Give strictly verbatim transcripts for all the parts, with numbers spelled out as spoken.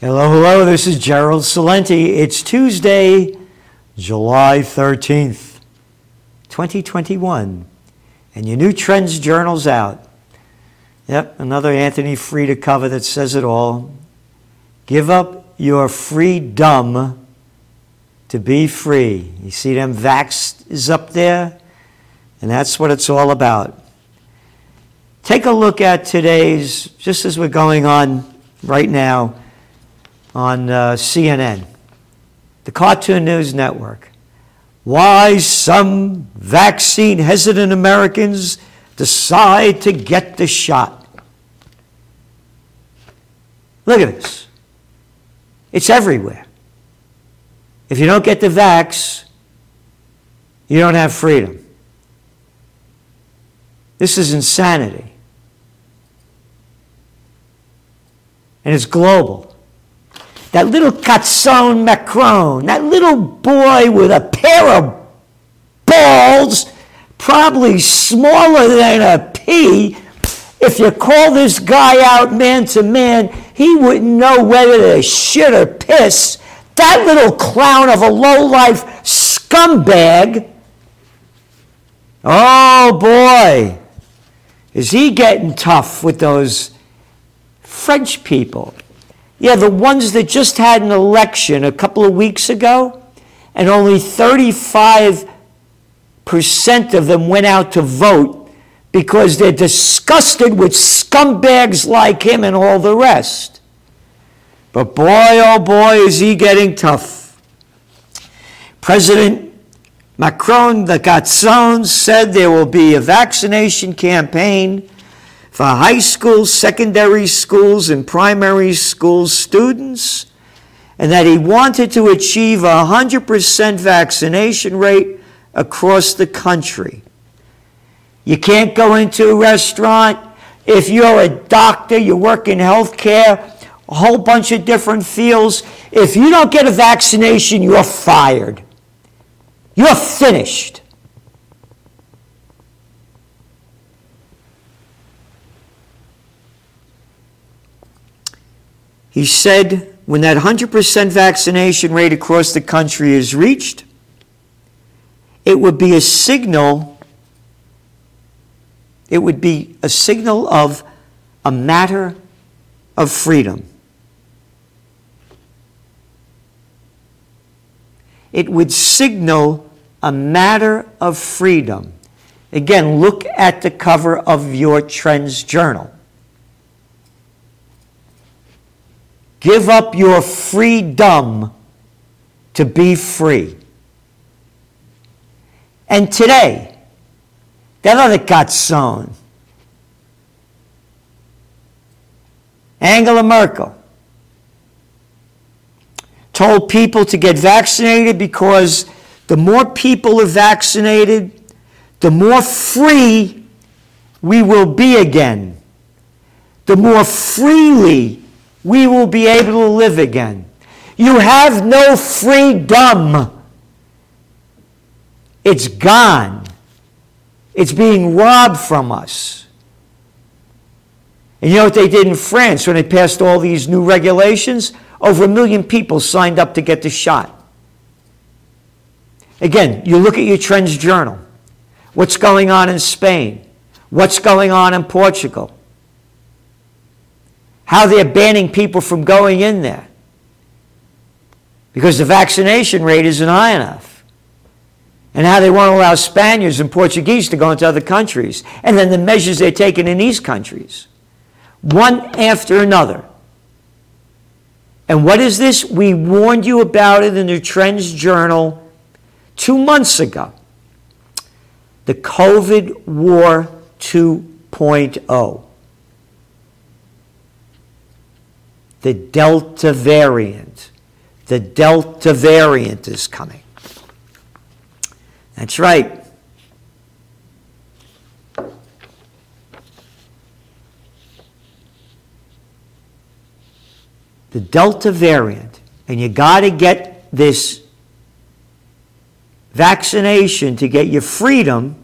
Hello, hello, this is Gerald Celente. It's Tuesday, July thirteenth, twenty twenty-one, and your new Trends Journal's out. Yep, another Anthony Freda cover that says it all. Give up your freedom to be free. You see them vaxxed is up there, and that's what it's all about. Take a look at today's, just as we're going on right now, on uh, C N N, the Cartoon News Network. Why some vaccine-hesitant Americans decide to get the shot. Look at this. It's everywhere. If you don't get the vax, you don't have freedom. This is insanity. And it's global. That little Catson Macron, that little boy with a pair of balls, probably smaller than a pea, if you call this guy out man to man, he wouldn't know whether to shit or piss. That little clown of a lowlife scumbag, oh boy, is he getting tough with those French people. Yeah, the ones that just had an election a couple of weeks ago, and only thirty-five percent of them went out to vote because they're disgusted with scumbags like him and all the rest. But boy, oh boy, is he getting tough. President Macron, the Catson, said there will be a vaccination campaign for high school, secondary schools, and primary school students, and that he wanted to achieve a one hundred percent vaccination rate across the country. You can't go into a restaurant. If you're a doctor, you work in healthcare, a whole bunch of different fields. If you don't get a vaccination, you're fired. You're finished. He said, when that one hundred percent vaccination rate across the country is reached, it would be a signal, it would be a signal of a matter of freedom. It would signal a matter of freedom. Again, look at the cover of your Trends Journal. Give up your freedom to be free. And today, that other Catson, Angela Merkel, told people to get vaccinated because the more people are vaccinated, the more free we will be again. The more freely we will be able to live again. You have no freedom. It's gone. It's being robbed from us. And you know what they did in France when they passed all these new regulations? Over a million people signed up to get the shot. Again, you look at your Trends Journal. What's going on in Spain? What's going on in Portugal? How they're banning people from going in there because the vaccination rate isn't high enough, and how they won't allow Spaniards and Portuguese to go into other countries, and then the measures they're taking in these countries, one after another. And what is this? We warned you about it in the Trends Journal two months ago. The COVID War two point oh. The Delta variant. The Delta variant is coming. That's right. The Delta variant. And you got to get this vaccination to get your freedom.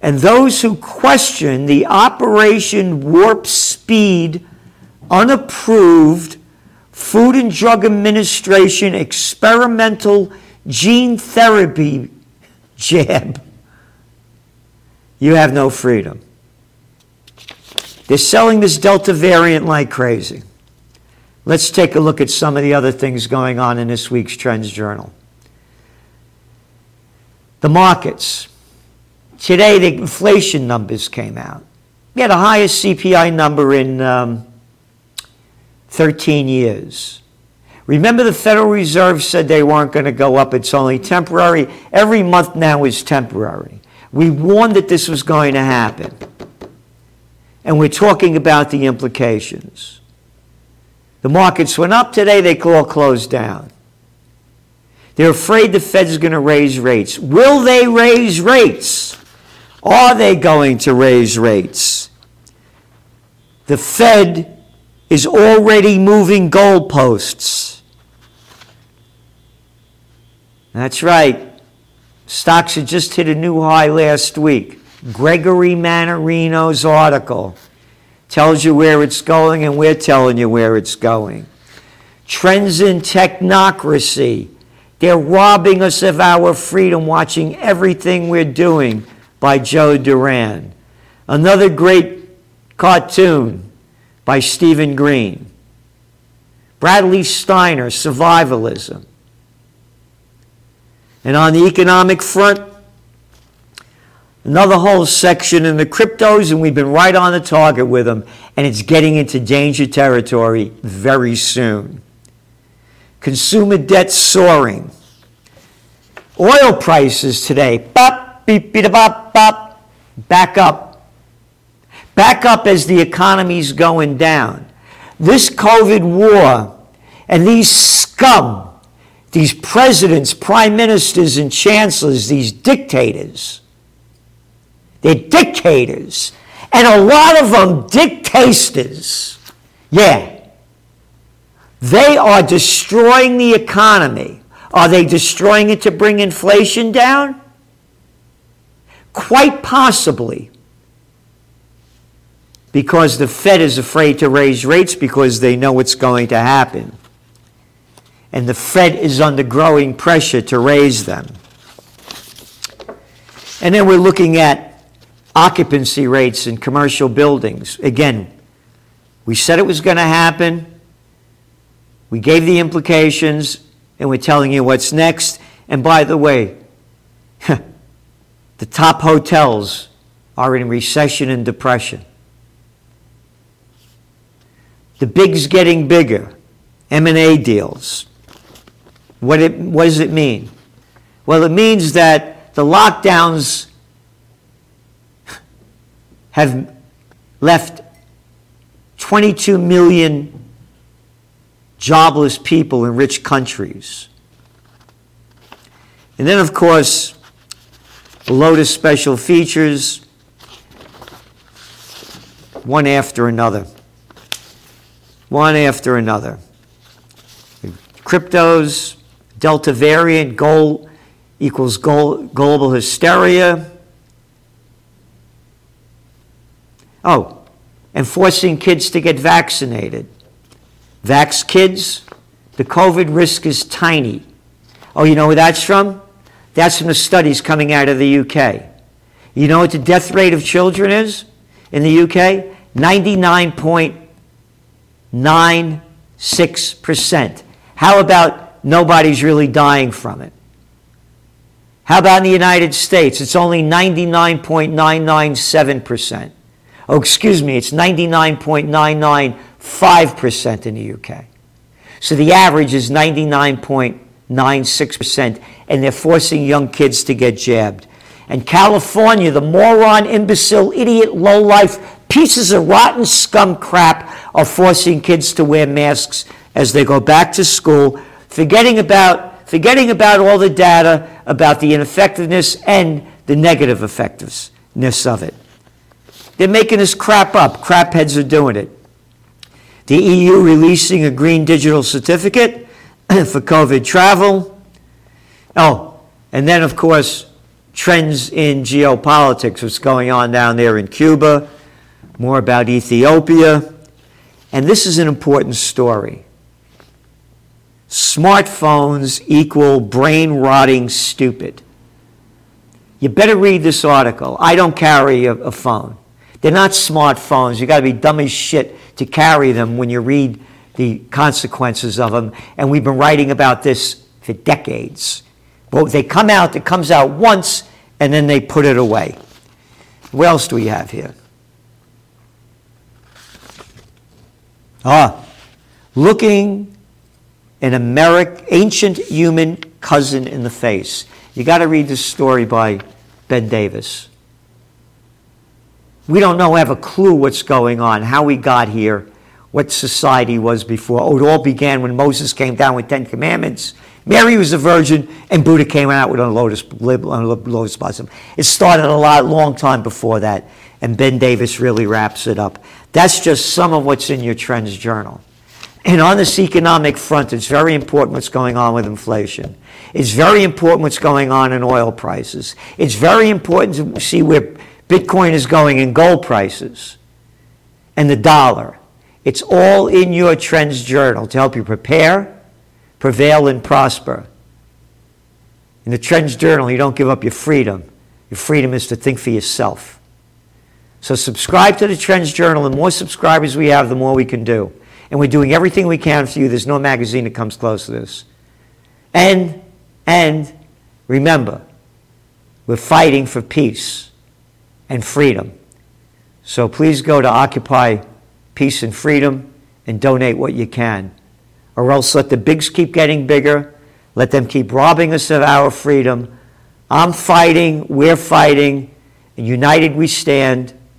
And those who question the Operation Warp Speed unapproved Food and Drug Administration experimental gene therapy jab, you have no freedom. They're selling this Delta variant like crazy. Let's take a look at some of the other things going on in this week's Trends Journal. The markets. Today, the inflation numbers came out. We had the highest C P I number in um, thirteen years. Remember, the Federal Reserve said they weren't going to go up. It's only temporary. Every month now is temporary. We warned that this was going to happen. And we're talking about the implications. The markets went up today. They all closed down. They're afraid the Fed's going to raise rates. Will they raise rates? Are they going to raise rates? The Fed is already moving goalposts. That's right. Stocks had just hit a new high last week. Gregory Manarino's article tells you where it's going, and we're telling you where it's going. Trends in technocracy. They're robbing us of our freedom, watching everything we're doing, by Joe Duran. Another great cartoon by Stephen Green. Bradley Steiner, Survivalism. And on the economic front, another whole section in the cryptos, and we've been right on the target with them, and it's getting into danger territory very soon. Consumer debt soaring. Oil prices today, bop, beep, beep, bop, bop, back up. Back up as the economy's going down. This COVID war and these scum, these presidents, prime ministers, and chancellors, these dictators, they're dictators, and a lot of them dictators. Yeah. They are destroying the economy. Are they destroying it to bring inflation down? Quite possibly. Because the Fed is afraid to raise rates because they know what's going to happen. And the Fed is under growing pressure to raise them. And then we're looking at occupancy rates in commercial buildings. Again, we said it was going to happen. We gave the implications, and we're telling you what's next. And by the way, the top hotels are in recession and depression. The big's getting bigger. M and A deals. What, it, what does it mean? Well, it means that the lockdowns have left twenty-two million jobless people in rich countries. And then, of course, a load of special features, one after another, one after another. Cryptos, Delta variant, gold equals gold, global hysteria. Oh, and forcing kids to get vaccinated. Vax kids, the COVID risk is tiny. Oh, you know where that's from? That's from the studies coming out of the U K. You know what the death rate of children is in the U K? ninety-nine point nine six percent. How about nobody's really dying from it? How about in the United States? It's only ninety-nine point nine nine seven percent. Oh, excuse me, it's ninety-nine point nine nine five percent in the U K. So the average is ninety-nine point nine six percent, and they're forcing young kids to get jabbed. And California, the moron, imbecile, idiot, lowlife, pieces of rotten scum crap are forcing kids to wear masks as they go back to school, forgetting about, forgetting about all the data about the ineffectiveness and the negative effectiveness of it. They're making this crap up. Crap heads are doing it. The E U releasing a green digital certificate for COVID travel. Oh, and then, of course, trends in geopolitics, what's going on down there in Cuba, more about Ethiopia. And this is an important story. smartphones equal brain-rotting stupid. You better read this article. I don't carry a, a phone. They're not smartphones. You've got to be dumb as shit to carry them when you read the consequences of them. And we've been writing about this for decades. But they come out, it comes out once, and then they put it away. What else do we have here? Ah, looking an American ancient human cousin in the face. You got to read this story by Ben Davis. We don't know, have a clue what's going on, how we got here, what society was before. Oh, it all began when Moses came down with Ten Commandments. Mary was a virgin, and Buddha came out with a lotus, lotus blossom. It started a lot, long time before that, and Ben Davis really wraps it up. That's just some of what's in your Trends Journal. And on this economic front, it's very important what's going on with inflation. It's very important what's going on in oil prices. It's very important to see where Bitcoin is going and gold prices and the dollar. It's all in your Trends Journal to help you prepare, prevail, and prosper. In the Trends Journal, you don't give up your freedom. Your freedom is to think for yourself. So subscribe to the Trends Journal. The more subscribers we have, the more we can do. And we're doing everything we can for you. There's no magazine that comes close to this. And, and remember, we're fighting for peace and freedom. So please go to Occupy Peace and Freedom and donate what you can. Or else let the bigs keep getting bigger. Let them keep robbing us of our freedom. I'm fighting. We're fighting. United we stand.